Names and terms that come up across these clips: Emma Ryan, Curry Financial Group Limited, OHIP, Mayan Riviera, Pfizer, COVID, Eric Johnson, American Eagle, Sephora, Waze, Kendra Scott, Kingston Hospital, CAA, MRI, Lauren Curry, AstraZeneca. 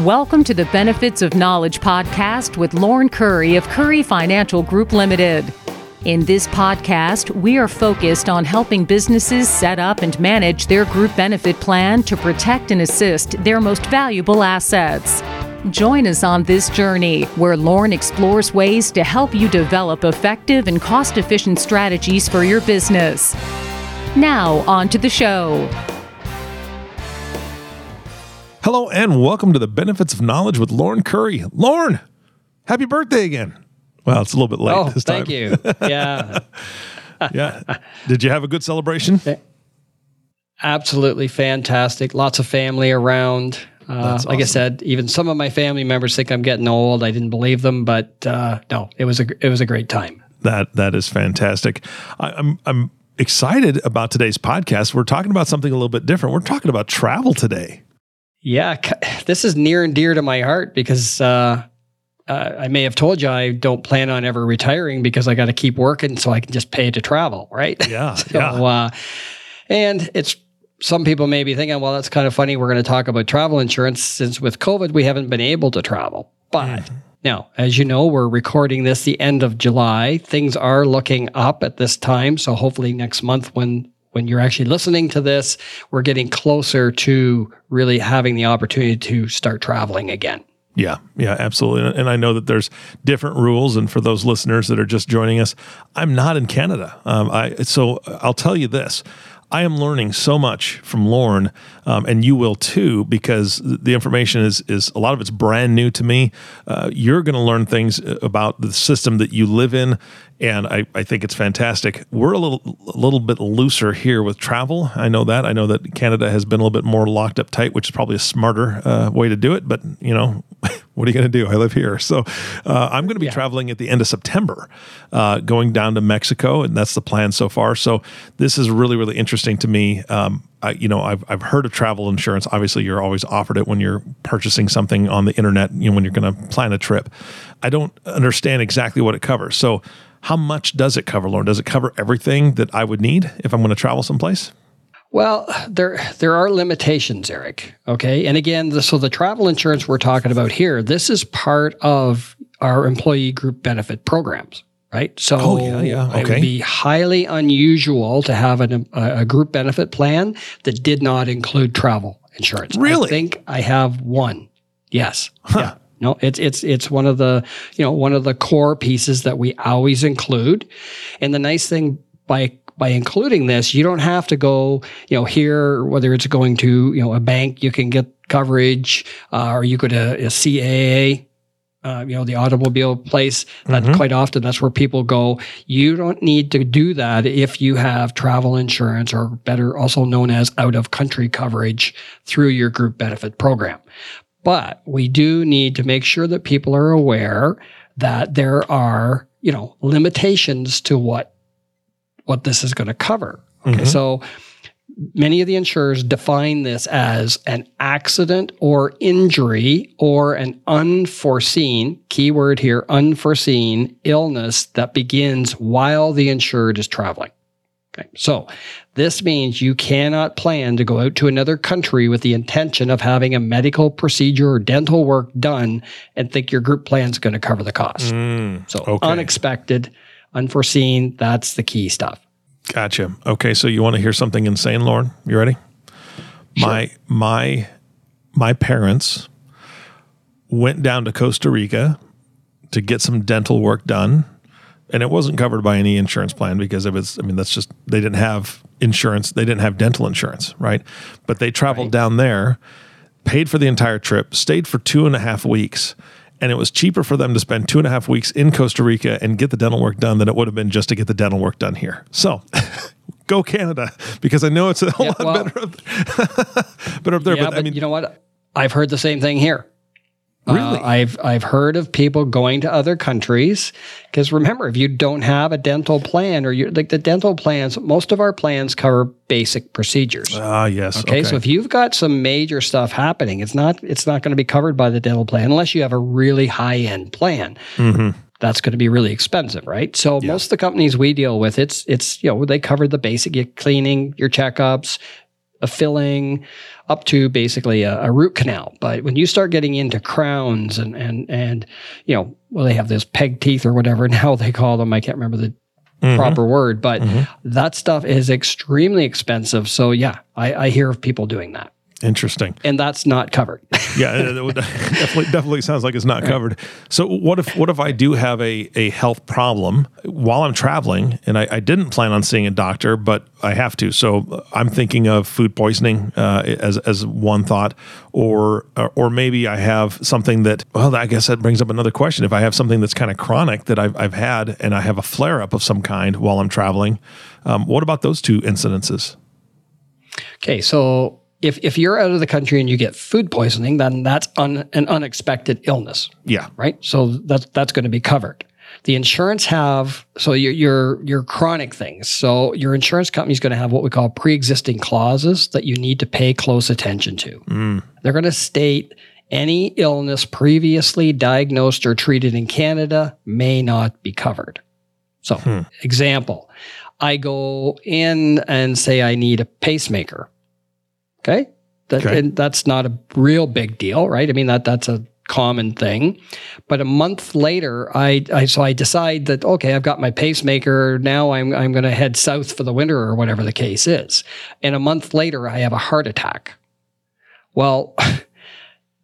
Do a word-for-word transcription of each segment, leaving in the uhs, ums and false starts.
Welcome to the Benefits of Knowledge podcast with Lauren Curry of Curry Financial Group Limited. In this podcast, we are focused on helping businesses set up and manage their group benefit plan to protect and assist their most valuable assets. Join us on this journey where Lauren explores ways to help you develop effective and cost-efficient strategies for your business. Now, on to the show. Hello and welcome to the Benefits of Knowledge with Lauren Curry. Lauren, happy birthday again. Well, it's a little bit late oh, this time. Thank you. Yeah. yeah. Did you have a good celebration? Absolutely fantastic. Lots of family around. Uh, awesome. Like I said, even some of my family members think I'm getting old. I didn't believe them, but uh, no, it was a it was a great time. That that is fantastic. I, I'm I'm excited about today's podcast. We're talking about something a little bit different. We're talking about travel today. Yeah, this is near and dear to my heart because uh, uh, I may have told you I don't plan on ever retiring because I got to keep working so I can just pay to travel, right? Yeah, so, yeah. Uh, and it's some people may be thinking, well, that's kind of funny. We're going to talk about travel insurance since with COVID we haven't been able to travel. But mm. now, as you know, we're recording this the end of July. Things are looking up at this time, so hopefully next month when. When you're actually listening to this, we're getting closer to really having the opportunity to start traveling again. Yeah, yeah, absolutely. And I know that there's different rules. And for those listeners that are just joining us, I'm not in Canada. Um, I so I'll tell you this. I am learning so much from Lauren, um, and you will too, because the information is is a lot of it's brand new to me. Uh, you're going to learn things about the system that you live in, and I, I think it's fantastic. We're a little a little bit looser here with travel. I know that. I know that Canada has been a little bit more locked up tight, which is probably a smarter uh, way to do it. But you know, what are you going to do? I live here, so uh, I'm going to be yeah. traveling at the end of September, uh, going down to Mexico, and that's the plan so far. So this is really really interesting. Interesting to me. Um, I, you know, I've I've heard of travel insurance. Obviously, you're always offered it when you're purchasing something on the internet. You know, when you're going to plan a trip. I don't understand exactly what it covers. So, how much does it cover, Lauren? Does it cover everything that I would need if I'm going to travel someplace? Well, there there are limitations, Eric. Okay, and again, the, so the travel insurance we're talking about here, this is part of our employee group benefit programs. Right, so oh, yeah, yeah. Okay. It would be highly unusual to have an, a, a group benefit plan that did not include travel insurance. Really, I think I have one. Yes, huh. yeah, no, it's it's it's one of the you know one of the core pieces that we always include. And the nice thing by by including this, you don't have to go you know here whether it's going to you know a bank, you can get coverage, uh, or you go to a C A A. Uh, you know, the automobile place, that mm-hmm. quite often that's where people go. You don't need to do that if you have travel insurance or better, also known as out-of-country coverage through your group benefit program. But we do need to make sure that people are aware that there are, you know, limitations to what, what this is going to cover. Okay, mm-hmm. so many of the insurers define this as an accident or injury or an unforeseen, keyword here, unforeseen illness that begins while the insured is traveling. Okay. So this means you cannot plan to go out to another country with the intention of having a medical procedure or dental work done and think your group plan is going to cover the cost. Mm, so okay. Unexpected, unforeseen, that's the key stuff. Gotcha. Okay, so you want to hear something insane, Lauren? You ready? Sure. My my my parents went down to Costa Rica to get some dental work done, and it wasn't covered by any insurance plan because it was. I mean, that's just they didn't have insurance. They didn't have dental insurance, right? But they traveled right. down there, paid for the entire trip, stayed for two and a half weeks. And it was cheaper for them to spend two and a half weeks in Costa Rica and get the dental work done than it would have been just to get the dental work done here. So go Canada, because I know it's a whole yeah, lot well, better up there. better up there yeah, but, but I mean, you know what? I've heard the same thing here. Really? Uh, I've I've heard of people going to other countries because remember, if you don't have a dental plan or you like the dental plans, most of our plans cover basic procedures. Ah, uh, yes. Okay? okay. So if you've got some major stuff happening, it's not it's not going to be covered by the dental plan unless you have a really high end plan. Mm-hmm. That's going to be really expensive, right? So yeah. most of the companies we deal with, it's it's you know they cover the basic your cleaning, your checkups. a filling, up to basically a, a root canal. But when you start getting into crowns and, and, and, you know, well, they have those peg teeth or whatever now they call them. I can't remember the mm-hmm. proper word, but mm-hmm. that stuff is extremely expensive. So yeah, I, I hear of people doing that. Interesting. And that's not covered. Yeah, it definitely, definitely sounds like it's not covered. So what if what if I do have a, a health problem while I'm traveling, and I, I didn't plan on seeing a doctor, but I have to. So I'm thinking of food poisoning uh, as as one thought, or or maybe I have something that, well, I guess that brings up another question. If I have something that's kind of chronic that I've, I've had, and I have a flare-up of some kind while I'm traveling, um, what about those two incidences? Okay, so... If if you're out of the country and you get food poisoning, then that's un, an unexpected illness. Yeah. Right? So that's, that's going to be covered. The insurance have, so your, your, your chronic things. So your insurance company is going to have what we call pre-existing clauses that you need to pay close attention to. Mm. They're going to state any illness previously diagnosed or treated in Canada may not be covered. So hmm. example, I go in and say I need a pacemaker. Okay, that, okay. And that's not a real big deal, right? I mean, that that's a common thing. But a month later, I, I so I decide that, okay, I've got my pacemaker. Now I'm I'm going to head south for the winter or whatever the case is. And a month later, I have a heart attack. Well,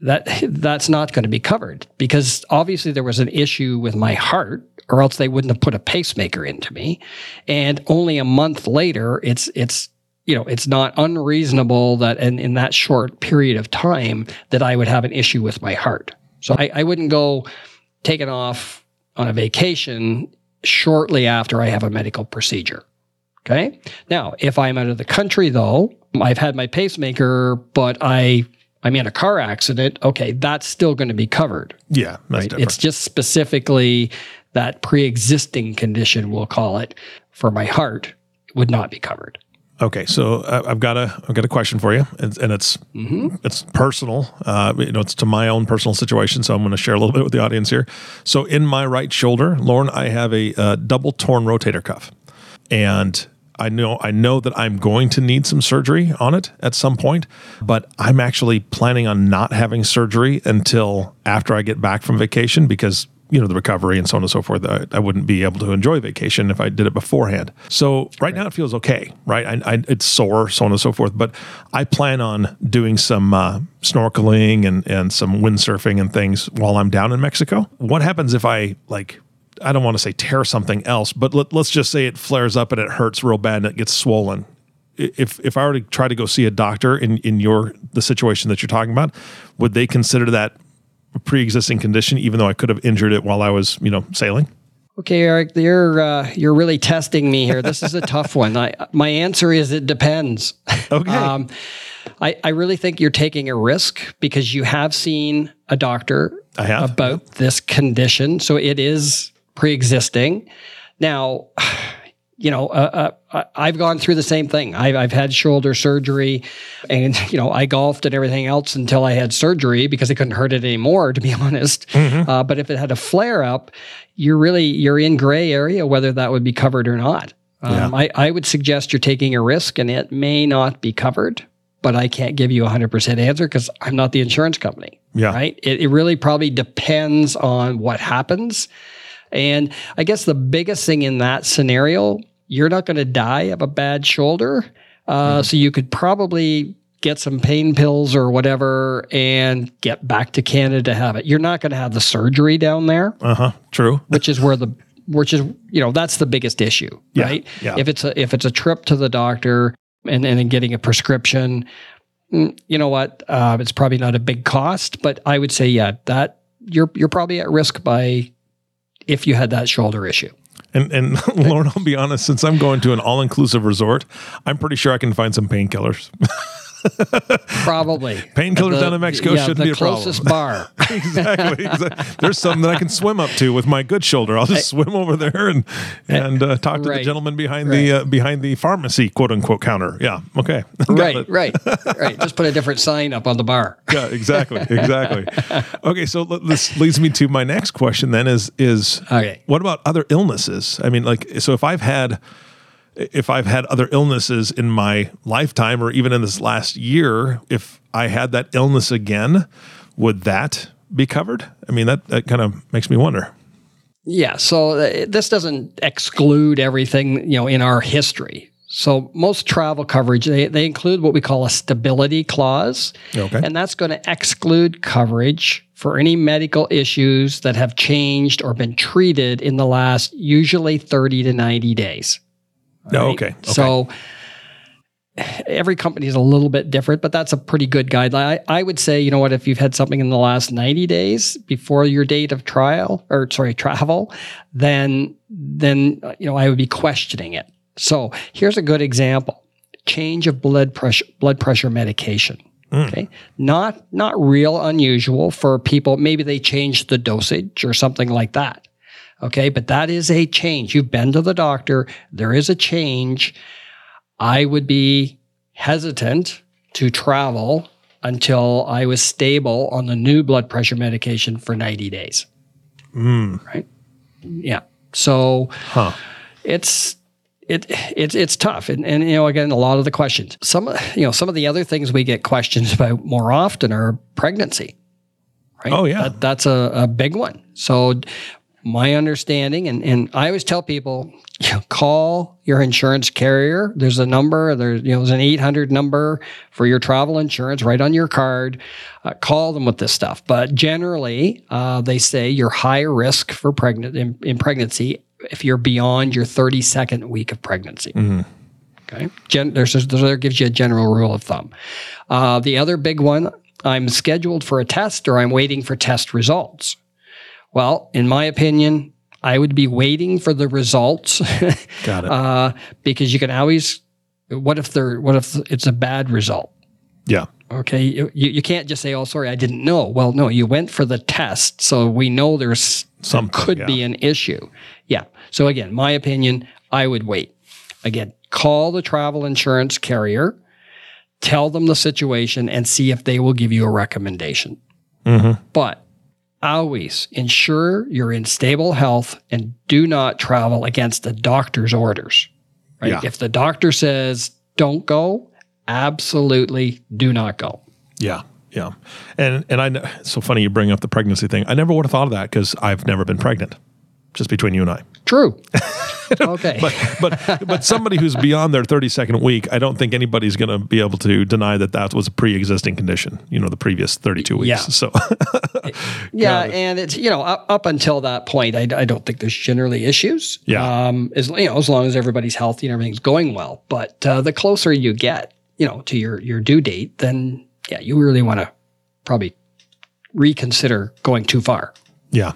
that that's not going to be covered because obviously there was an issue with my heart, or else they wouldn't have put a pacemaker into me. And only a month later, it's it's. You know, it's not unreasonable that in, in that short period of time that I would have an issue with my heart. So I, I wouldn't go taken off on a vacation shortly after I have a medical procedure. Okay. Now, if I'm out of the country though, I've had my pacemaker, but I, I'm in a car accident. Okay. That's still going to be covered. Yeah. That's right? It's just specifically that pre-existing condition, we'll call it, for my heart would not be covered. Okay, so I've got a I've got a question for you, and, and it's mm-hmm. it's personal. Uh, you know, it's to my own personal situation, so I'm going to share a little bit with the audience here. So, in my right shoulder, Lauren, I have a uh, double torn rotator cuff, and I know I know that I'm going to need some surgery on it at some point, but I'm actually planning on not having surgery until after I get back from vacation because, you know, the recovery and so on and so forth. I, I wouldn't be able to enjoy vacation if I did it beforehand. So right, right. now it feels okay, right? I, I, it's sore, so on and so forth. But I plan on doing some uh, snorkeling and, and some windsurfing and things while I'm down in Mexico. What happens if I, like, I don't want to say tear something else, but let, let's just say it flares up and it hurts real bad and it gets swollen. If if I were to try to go see a doctor in, in your the situation that you're talking about, would they consider that pre-existing condition, even though I could have injured it while I was, you know, sailing? Okay, Eric, you're uh, you're really testing me here. This is a tough one. I, my answer is it depends. Okay. um, I, I really think you're taking a risk because you have seen a doctor I have. about yeah. this condition. So it is pre-existing. Now, you know, uh, uh, I've gone through the same thing. I've, I've had shoulder surgery and, you know, I golfed and everything else until I had surgery because I couldn't hurt it anymore, to be honest. Mm-hmm. Uh, but if it had a flare up, you're really, you're in gray area, whether that would be covered or not. Um, yeah. I, I would suggest you're taking a risk and it may not be covered, but I can't give you a hundred percent answer because I'm not the insurance company. Yeah. Right. It, it really probably depends on what happens. And I guess the biggest thing in that scenario, you're not going to die of a bad shoulder. Uh, mm-hmm. So you could probably get some pain pills or whatever and get back to Canada to have it. You're not going to have the surgery down there. Uh-huh. True. Which is where the, which is, you know, that's the biggest issue, yeah, right? Yeah. If it's a, if it's a trip to the doctor and, and then getting a prescription, you know what? Uh, it's probably not a big cost, but I would say, yeah, that you're, you're probably at risk by, if you had that shoulder issue. And, and Lauren, I'll be honest, since I'm going to an all-inclusive resort, I'm pretty sure I can find some painkillers. Probably. Painkillers down in Mexico yeah, shouldn't be a problem. The closest bar. exactly, exactly. There's some that I can swim up to with my good shoulder. I'll just I, swim over there and and uh, talk to right, the gentleman behind right. the uh, behind the pharmacy, quote-unquote, counter. Yeah, okay. right, right, right. Just put a different sign up on the bar. yeah, exactly, exactly. Okay, so l- this leads me to my next question then is, is okay. what about other illnesses? I mean, like, so if I've had... if I've had other illnesses in my lifetime or even in this last year, if I had that illness again, would that be covered? I mean, that, that kind of makes me wonder. Yeah. So this doesn't exclude everything, you know, in our history. So most travel coverage, they, they include what we call a stability clause. Okay. And that's going to exclude coverage for any medical issues that have changed or been treated in the last usually thirty to ninety days. Right? Oh, okay. okay. So every company is a little bit different, but that's a pretty good guideline. I, I would say, you know what, if you've had something in the last ninety days before your date of trial or sorry, travel, then, then, you know, I would be questioning it. So here's a good example. Change of blood pressure, blood pressure medication. Mm. Okay. Not, not real unusual for people. Maybe they changed the dosage or something like that. Okay. But that is a change. You've been to the doctor. There is a change. I would be hesitant to travel until I was stable on the new blood pressure medication for ninety days. Mm. Right? Yeah. So huh. it's it it's it's tough, and and you know, again, a lot of the questions. Some you know some of the other things we get questions about more often are pregnancy. Right? Oh yeah, that, that's a, a big one. So my understanding, and and I always tell people, you know, call your insurance carrier. There's a number. There's you know there's an eight hundred number for your travel insurance right on your card. Uh, call them with this stuff. But generally, uh, they say you're higher risk for pregnant in, in pregnancy if you're beyond your thirty-second week of pregnancy. Mm-hmm. Okay, Gen- there's there gives you a general rule of thumb. Uh, the other big one: I'm scheduled for a test, or I'm waiting for test results. Well, in my opinion, I would be waiting for the results. Got it. Uh, because you can always, what if they're, what if it's a bad result? Yeah. Okay. You, you can't just say, oh, sorry, I didn't know. Well, no, you went for the test. So we know there's, some could yeah. be an issue. Yeah. So again, my opinion, I would wait. Again, call the travel insurance carrier, tell them the situation, and see if they will give you a recommendation. Mm-hmm. But always ensure you're in stable health and do not travel against the doctor's orders. Right? Yeah. If the doctor says don't go, absolutely do not go. Yeah, yeah. And and I know, it's so funny you bring up the pregnancy thing. I never would have thought of that because I've never been pregnant. Just between you and I. True. Okay. but but but somebody who's beyond their thirty-second week, I don't think anybody's going to be able to deny that that was a pre-existing condition, you know, the previous thirty-two weeks. Yeah. So yeah, and it's, you know, up, up until that point, I, I don't think there's generally issues. Yeah. Um, as, you know, as long as everybody's healthy and everything's going well. But uh, the closer you get, you know, to your, your due date, then, yeah, you really want to probably reconsider going too far. Yeah,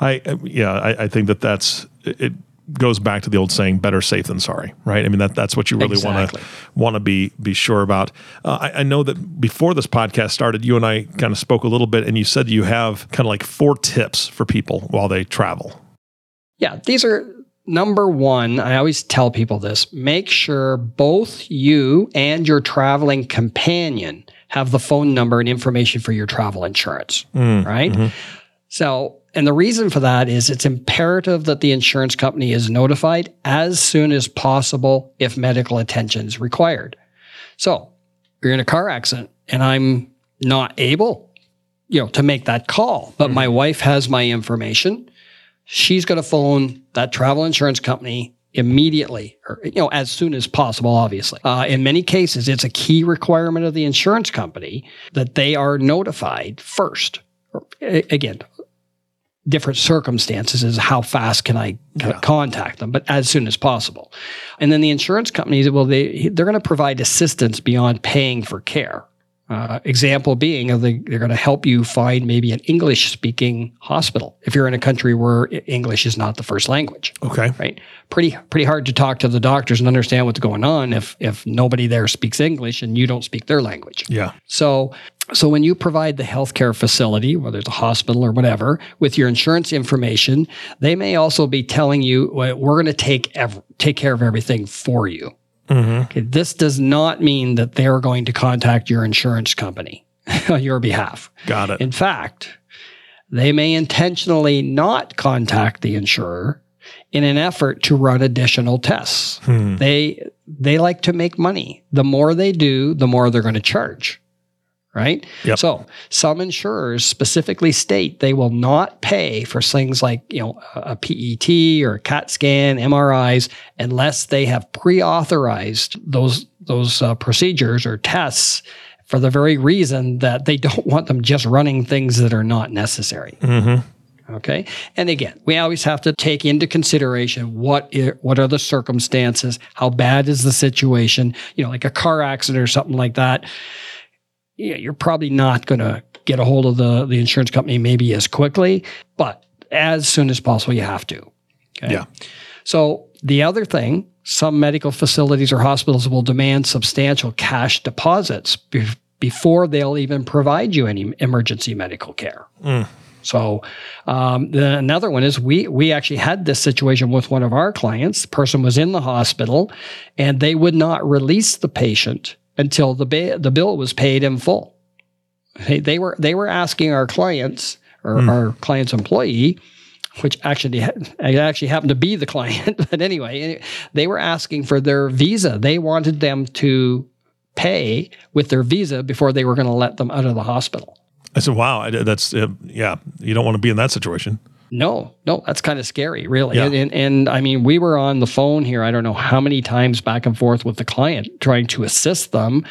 I yeah I, I think that that's it goes back to the old saying, better safe than sorry, right? I mean that that's what you really want to want to be be sure about. Uh, I, I know that before this podcast started, you and I kind of spoke a little bit, and you said you have kind of like four tips for people while they travel. Yeah, these are number one. I always tell people this: make sure both you and your traveling companion have the phone number and information for your travel insurance, mm, right? Mm-hmm. So, and the reason for that is it's imperative that the insurance company is notified as soon as possible if medical attention is required. So, you're in a car accident and I'm not able, you know, to make that call, but mm-hmm. my wife has my information. She's going to phone that travel insurance company immediately, or you know, as soon as possible, obviously. Uh, in many cases, it's a key requirement of the insurance company that they are notified first. Again, different circumstances is how fast can I can yeah. contact them, but as soon as possible. And then the insurance companies, well, they, they're going to provide assistance beyond paying for care. Uh, example being, they, they're going to help you find maybe an English-speaking hospital if you're in a country where English is not the first language. Okay. Right? Pretty pretty hard to talk to the doctors and understand what's going on if if nobody there speaks English and you don't speak their language. Yeah. So... So when you provide the healthcare facility, whether it's a hospital or whatever, with your insurance information, they may also be telling you, well, we're going to take ev- take care of everything for you. Mm-hmm. Okay, this does not mean that they're going to contact your insurance company on your behalf. Got it. In fact, they may intentionally not contact the insurer in an effort to run additional tests. Hmm. They they like to make money. The more they do, the more they're going to charge, right? Yep. So some insurers specifically state they will not pay for things like, you know, a P E T or a CAT scan, M R Is, unless they have pre-authorized those those uh, procedures or tests, for the very reason that they don't want them just running things that are not necessary. Mm-hmm. Okay. And again, we always have to take into consideration what I- what are the circumstances, how bad is the situation, you know, like a car accident or something like that. Yeah, you're probably not going to get a hold of the, the insurance company maybe as quickly, but as soon as possible, you have to. Okay? Yeah. So the other thing, some medical facilities or hospitals will demand substantial cash deposits be- before they'll even provide you any emergency medical care. Mm. So um, the, another one is we we actually had this situation with one of our clients. The person was in the hospital, and they would not release the patient until the ba- the bill was paid in full. They, they were they were asking our clients or mm. our client's employee, which actually it actually happened to be the client, but anyway, they were asking for their visa. They wanted them to pay with their visa before they were going to let them out of the hospital. I said, wow, that's, uh, yeah, you don't want to be in that situation. No, no, that's kind of scary, really. Yeah. And, and, and I mean, we were on the phone here, I don't know how many times back and forth with the client trying to assist them.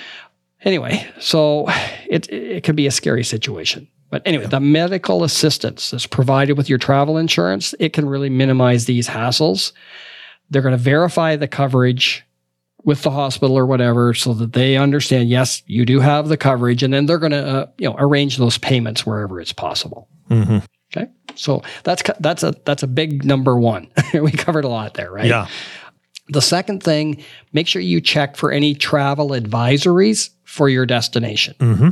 Anyway, so it, it can be a scary situation. But anyway, yeah. The medical assistance that's provided with your travel insurance, it can really minimize these hassles. They're going to verify the coverage with the hospital or whatever, so that they understand, yes, you do have the coverage, and then they're going to uh, you know arrange those payments wherever it's possible. Mm-hmm. Okay, so that's that's a that's a big number one. We covered a lot there, right? Yeah. The second thing, make sure you check for any travel advisories for your destination. Mm-hmm.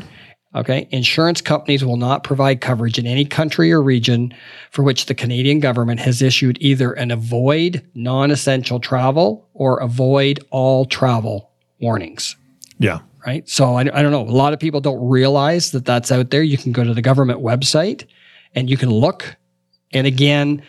Okay, insurance companies will not provide coverage in any country or region for which the Canadian government has issued either an avoid non-essential travel or avoid all travel warnings. Yeah. Right? So I, I don't know. A lot of people don't realize that that's out there. You can go to the government website and you can look. And again,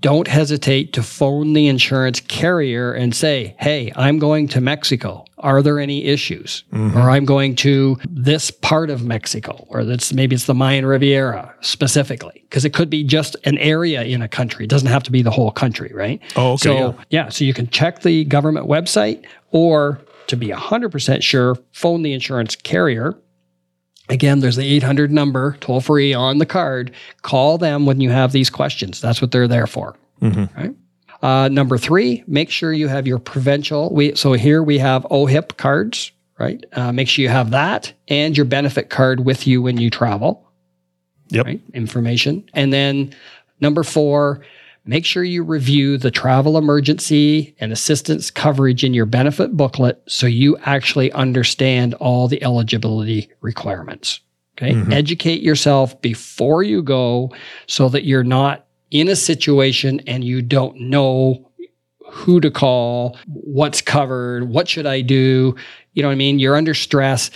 don't hesitate to phone the insurance carrier and say, hey, I'm going to Mexico. Are there any issues? Mm-hmm. Or I'm going to this part of Mexico, or that's maybe it's the Mayan Riviera specifically, because it could be just an area in a country. It doesn't have to be the whole country, right? Oh, okay. So, yeah. yeah, so you can check the government website, or to be one hundred percent sure, phone the insurance carrier. Again, there's the eight hundred number, toll-free on the card. Call them when you have these questions. That's what they're there for. Mm-hmm. Right? Uh, number three, make sure you have your provincial. We, so here we have O H I P cards, right? Uh, make sure you have that and your benefit card with you when you travel. Yep. Right? Information. And then number four, make sure you review the travel emergency and assistance coverage in your benefit booklet so you actually understand all the eligibility requirements. Okay? Mm-hmm. Educate yourself before you go so that you're not in a situation and you don't know who to call, what's covered, what should I do? You know what I mean? You're under stress.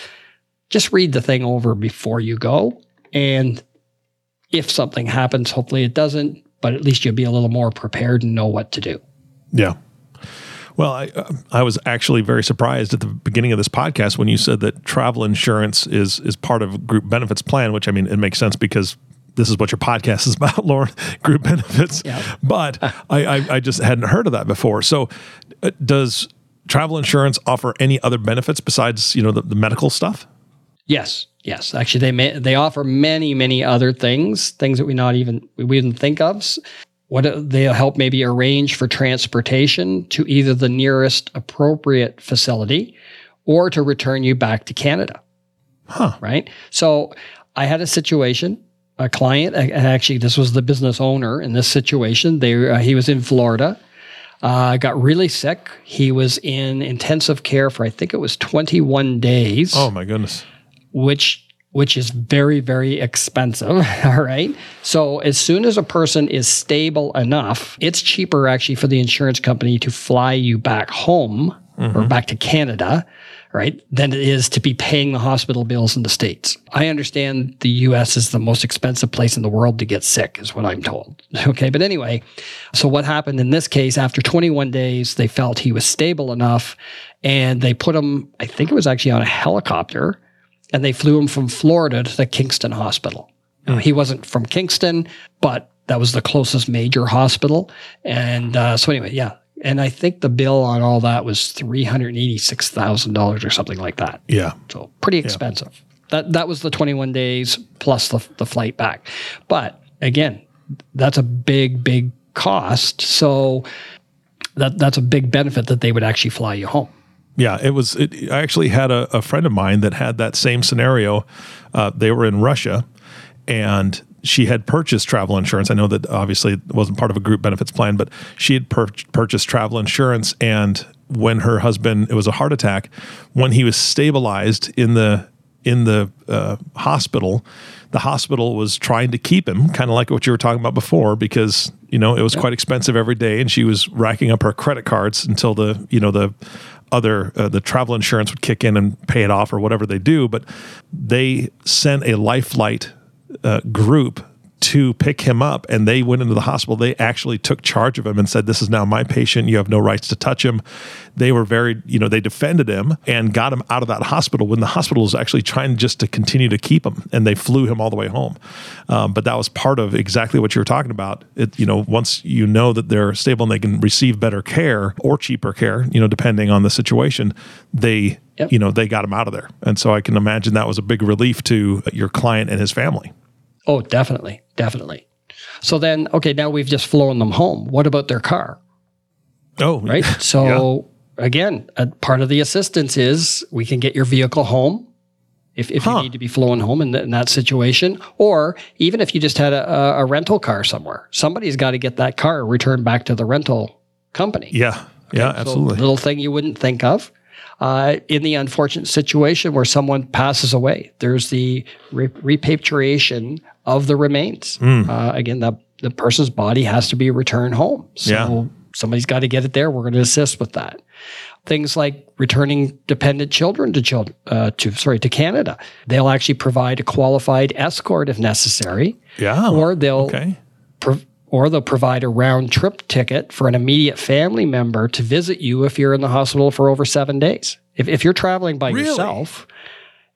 Just read the thing over before you go. And if something happens, hopefully it doesn't, but at least you'll be a little more prepared and know what to do. Yeah. Well, I I was actually very surprised at the beginning of this podcast when you said that travel insurance is is part of group benefits plan, which, I mean, it makes sense because this is what your podcast is about, Lauren, group benefits. Yeah. But I, I, I just hadn't heard of that before. So does travel insurance offer any other benefits besides, you know, the, the medical stuff? Yes. Yes, actually, they may, they offer many, many other things, things that we not even we didn't think of. What they'll help maybe arrange for transportation to either the nearest appropriate facility, or to return you back to Canada. Huh. Right. So I had a situation, a client, and actually this was the business owner in this situation. They uh, he was in Florida, uh, got really sick. He was in intensive care for I think it was twenty-one days. Oh my goodness. Which which is very, very expensive, all right? So as soon as a person is stable enough, it's cheaper actually for the insurance company to fly you back home mm-hmm. or back to Canada, right, than it is to be paying the hospital bills in the States. I understand the U S is the most expensive place in the world to get sick, is what I'm told. Okay, but anyway, so what happened in this case, after twenty-one days, they felt he was stable enough, and they put him, I think it was actually on a helicopter, and they flew him from Florida to the Kingston Hospital. Now, he wasn't from Kingston, but that was the closest major hospital. And uh, so anyway, yeah. And I think the bill on all that was three hundred eighty-six thousand dollars or something like that. Yeah. So pretty expensive. Yeah. That that was the twenty-one days plus the, the flight back. But again, that's a big, big cost. So that that's a big benefit that they would actually fly you home. Yeah, it was. It, I actually had a, a friend of mine that had that same scenario. Uh, they were in Russia, and she had purchased travel insurance. I know that obviously it wasn't part of a group benefits plan, but she had pur- purchased travel insurance. And when her husband, it was a heart attack, when he was stabilized in the in the uh, hospital, the hospital was trying to keep him, kind of like what you were talking about before, because you know it was yeah. quite expensive every day, and she was racking up her credit cards until the you know the. other, uh, the travel insurance would kick in and pay it off or whatever they do. But they sent a Lifelight uh, group to pick him up, and they went into the hospital. They actually took charge of him and said, this is now my patient. You have no rights to touch him. They were very, you know, they defended him and got him out of that hospital when the hospital was actually trying just to continue to keep him, and they flew him all the way home. Um, but that was part of exactly what you were talking about. It, you know, once you know that they're stable and they can receive better care or cheaper care, you know, depending on the situation, they, yep. you know, they got him out of there. And so I can imagine that was a big relief to your client and his family. Oh, definitely. Definitely. So then, okay, now we've just flown them home. What about their car? Oh, right. So yeah. again, a part of the assistance is we can get your vehicle home if, if huh. you need to be flown home in, th- in that situation. Or even if you just had a, a, a rental car somewhere, somebody's got to get that car returned back to the rental company. Yeah. Okay? Yeah, absolutely. So little thing you wouldn't think of. Uh, in the unfortunate situation where someone passes away, there's the re- repatriation of the remains. Mm. Uh, again, that the person's body has to be returned home. So yeah. somebody's got to get it there. We're going to assist with that. Things like returning dependent children to children uh, to sorry to Canada. They'll actually provide a qualified escort if necessary. Yeah, or they'll okay. pro- or they'll provide a round trip ticket for an immediate family member to visit you if you're in the hospital for over seven days. If if you're traveling by really? yourself.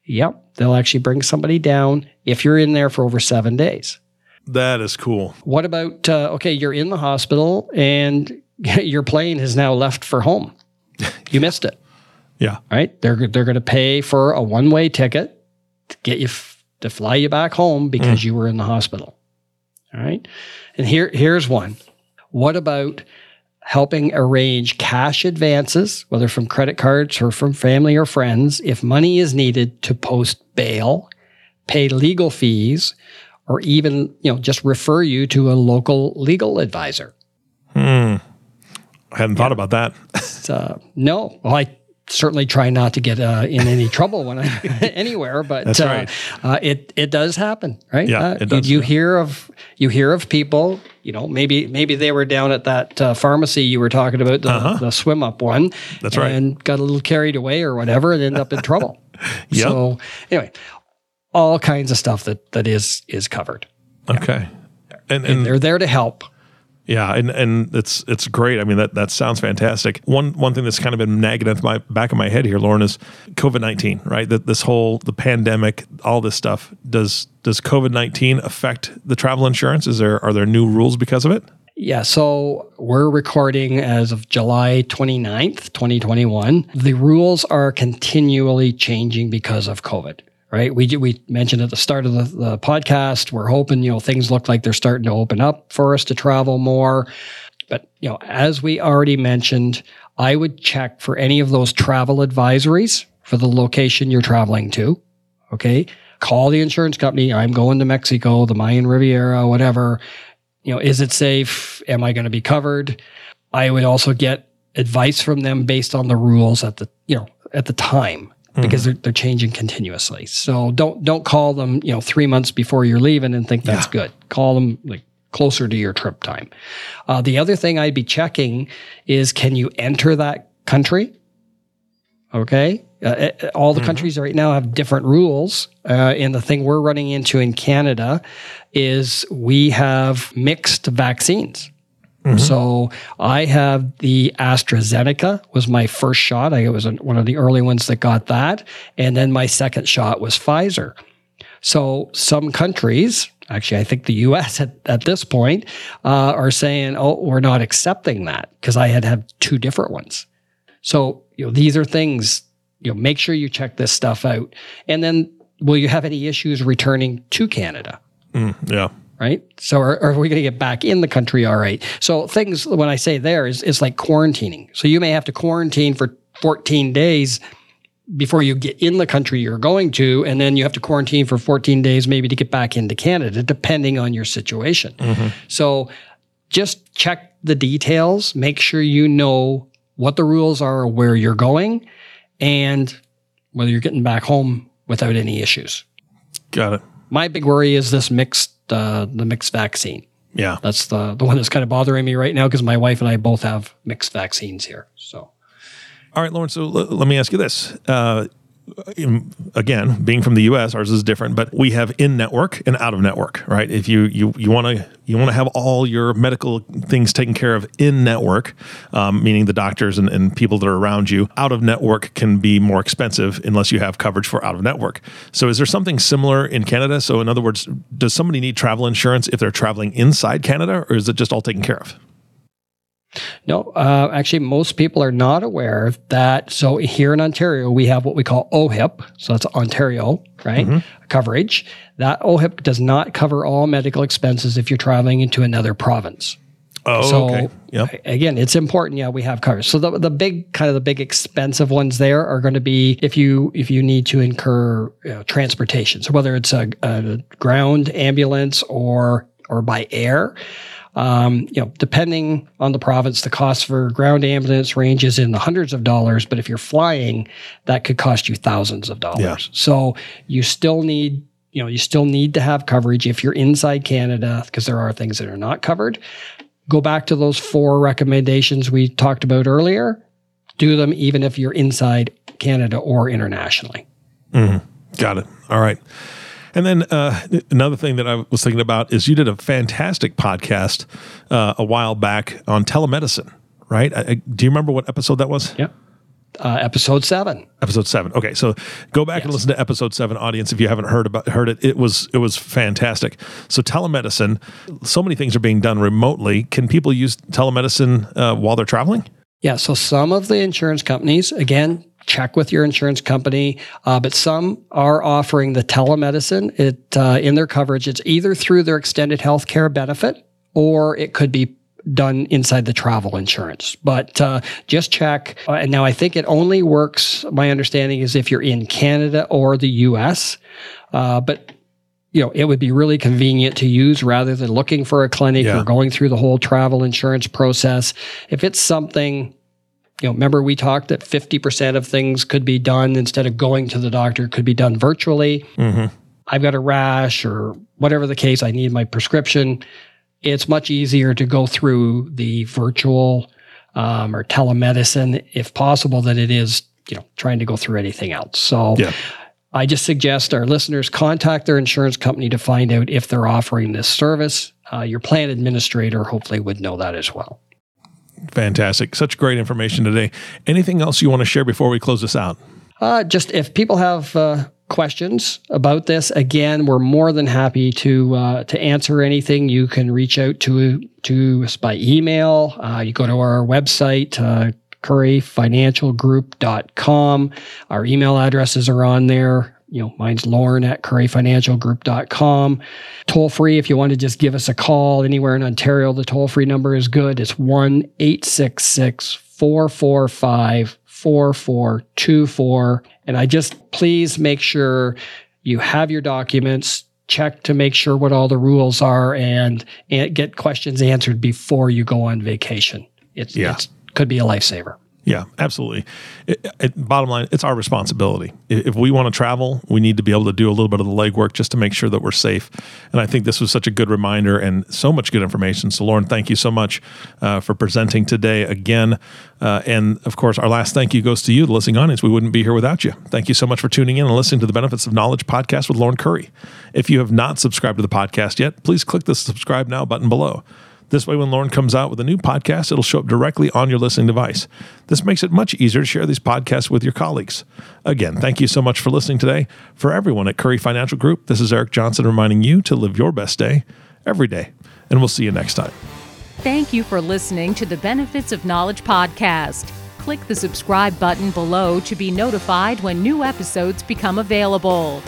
Yep. They'll actually bring somebody down if you're in there for over seven days. That is cool. What about, uh, okay, you're in the hospital and your plane has now left for home. You missed it. Yeah. Right? They're they're going to pay for a one-way ticket to get you f- to fly you back home because mm. you were in the hospital. All right? And here here's one. What about helping arrange cash advances, whether from credit cards or from family or friends, if money is needed to post bail, pay legal fees, or even, you know, just refer you to a local legal advisor? Hmm. I hadn't yeah. thought about that. uh, no. Well, I certainly try not to get uh, in any trouble when I anywhere, but That's uh, right. uh, it it does happen, right? Yeah, uh, it does. You, you hear of you hear of people, you know, maybe maybe they were down at that uh, pharmacy you were talking about, the, uh-huh. the swim up one. That's right, and got a little carried away or whatever, and end up in trouble. Yep. So anyway, all kinds of stuff that that is is covered. Okay, yeah. and, and, and they're there to help. Yeah, and, and it's it's great. I mean, that, that sounds fantastic. One one thing that's kind of been nagging at my back of my head here, Lauren, is COVID nineteen, right? That this whole the pandemic, all this stuff. Does does COVID nineteen affect the travel insurance? Is there are there new rules because of it? Yeah, so we're recording as of July twenty-ninth, twenty twenty-one. The rules are continually changing because of COVID. Right, we we mentioned at the start of the, the podcast, we're hoping, you know, things look like they're starting to open up for us to travel more. But, you know, as we already mentioned, I would check for any of those travel advisories for the location you're traveling to. Okay, call the insurance company. I'm going to Mexico, the Mayan Riviera, whatever. You know, is it safe? Am I going to be covered? I would also get advice from them based on the rules at the you know at the time. Because they're they're changing continuously, so don't don't call them you know three months before you're leaving and think that's yeah. good. Call them like closer to your trip time. Uh, the other thing I'd be checking is, can you enter that country? okay? Uh, all the mm-hmm. countries right now have different rules. Uh, and the thing we're running into in Canada is we have mixed vaccines. Mm-hmm. So I have the AstraZeneca was my first shot. I, it was an, one of the early ones that got that. And then my second shot was Pfizer. So some countries, actually I think the U S at, at this point, uh, are saying, oh, we're not accepting that because I had had two different ones. So, you know, these are things, you know, make sure you check this stuff out. And then will you have any issues returning to Canada? Mm, yeah. Right? So are, are we going to get back in the country all right? So things, when I say there, is it's like quarantining. So you may have to quarantine for fourteen days before you get in the country you're going to, and then you have to quarantine for fourteen days maybe to get back into Canada, depending on your situation. Mm-hmm. So just check the details. Make sure you know what the rules are, where you're going, and whether you're getting back home without any issues. Got it. My big worry is this mixed Uh, the mixed vaccine. Yeah. That's the, the one that's kind of bothering me right now because my wife and I both have mixed vaccines here. So, all right, Lauren, so l- let me ask you this. Uh, in, again, being from the U S, ours is different, but we have in-network and out-of-network, right? If you you you want to you want to have all your medical things taken care of in-network, um, meaning the doctors and, and people that are around you, out-of-network can be more expensive unless you have coverage for out-of-network. So is there something similar in Canada? So in other words, does somebody need travel insurance if they're traveling inside Canada, or is it just all taken care of? No, uh, actually, most people are not aware of that. So here in Ontario, we have what we call O H I P. So that's Ontario, right? Mm-hmm. Coverage. That O H I P does not cover all medical expenses if you're traveling into another province. Oh, so, okay. Yep. Again, it's important. Yeah, we have coverage. So the the big kind of the big expensive ones there are going to be if you if you need to incur, you know, transportation. So whether it's a, a ground ambulance or or by air. Um, you know, depending on the province, the cost for ground ambulance ranges in the hundreds of dollars, but if you're flying, that could cost you thousands of dollars. Yeah. So you still need, you know, you still need to have coverage if you're inside Canada, because there are things that are not covered. Go back to those four recommendations we talked about earlier. Do them even if you're inside Canada or internationally. Mm-hmm. Got it. All right. And then uh, another thing that I was thinking about is you did a fantastic podcast uh, a while back on telemedicine, right? I, I, do you remember what episode that was? Yeah. Uh, episode seven. Episode seven. Okay, so go back yes. and listen to episode seven, audience, if you haven't heard about heard it. It was it was fantastic. So telemedicine, so many things are being done remotely. Can people use telemedicine uh, while they're traveling? Yeah, so some of the insurance companies, again, check with your insurance company, uh, but some are offering the telemedicine it uh, in their coverage. It's either through their extended health care benefit, or it could be done inside the travel insurance. But uh, just check. Uh, now, I think it only works, my understanding is, if you're in Canada or the U S, uh, but you know, it would be really convenient to use rather than looking for a clinic yeah. or going through the whole travel insurance process. If it's something... You know, remember we talked that fifty percent of things could be done instead of going to the doctor, could be done virtually. Mm-hmm. I've got a rash or whatever the case, I need my prescription. It's much easier to go through the virtual um, or telemedicine, if possible, than it is, you know, trying to go through anything else. So yeah. I just suggest our listeners contact their insurance company to find out if they're offering this service. Uh, your plan administrator hopefully would know that as well. Fantastic. Such great information today. Anything else you want to share before we close this out? Uh, just if people have uh, questions about this, again, we're more than happy to uh, to answer anything. You can reach out to, to us by email. Uh, you go to our website, uh, curry financial group dot com. Our email addresses are on there. You know, mine's Lauren at curry financial group dot com. Toll free, if you want to just give us a call anywhere in Ontario, the toll free number is good. It's one eight six six, four four five, four four two four. And I just please make sure you have your documents, check to make sure what all the rules are, and, and get questions answered before you go on vacation. It yeah. could be a lifesaver. Yeah, absolutely. It, it, bottom line, it's our responsibility. If we want to travel, we need to be able to do a little bit of the legwork just to make sure that we're safe. And I think this was such a good reminder and so much good information. So, Lauren, thank you so much uh, for presenting today again. Uh, and, of course, our last thank you goes to you, the listening audience. We wouldn't be here without you. Thank you so much for tuning in and listening to the Benefits of Knowledge podcast with Lauren Curry. If you have not subscribed to the podcast yet, please click the subscribe now button below. This way, when Lauren comes out with a new podcast, it'll show up directly on your listening device. This makes it much easier to share these podcasts with your colleagues. Again, thank you so much for listening today. For everyone at Curry Financial Group, this is Eric Johnson reminding you to live your best day every day, and we'll see you next time. Thank you for listening to the Benefits of Knowledge podcast. Click the subscribe button below to be notified when new episodes become available.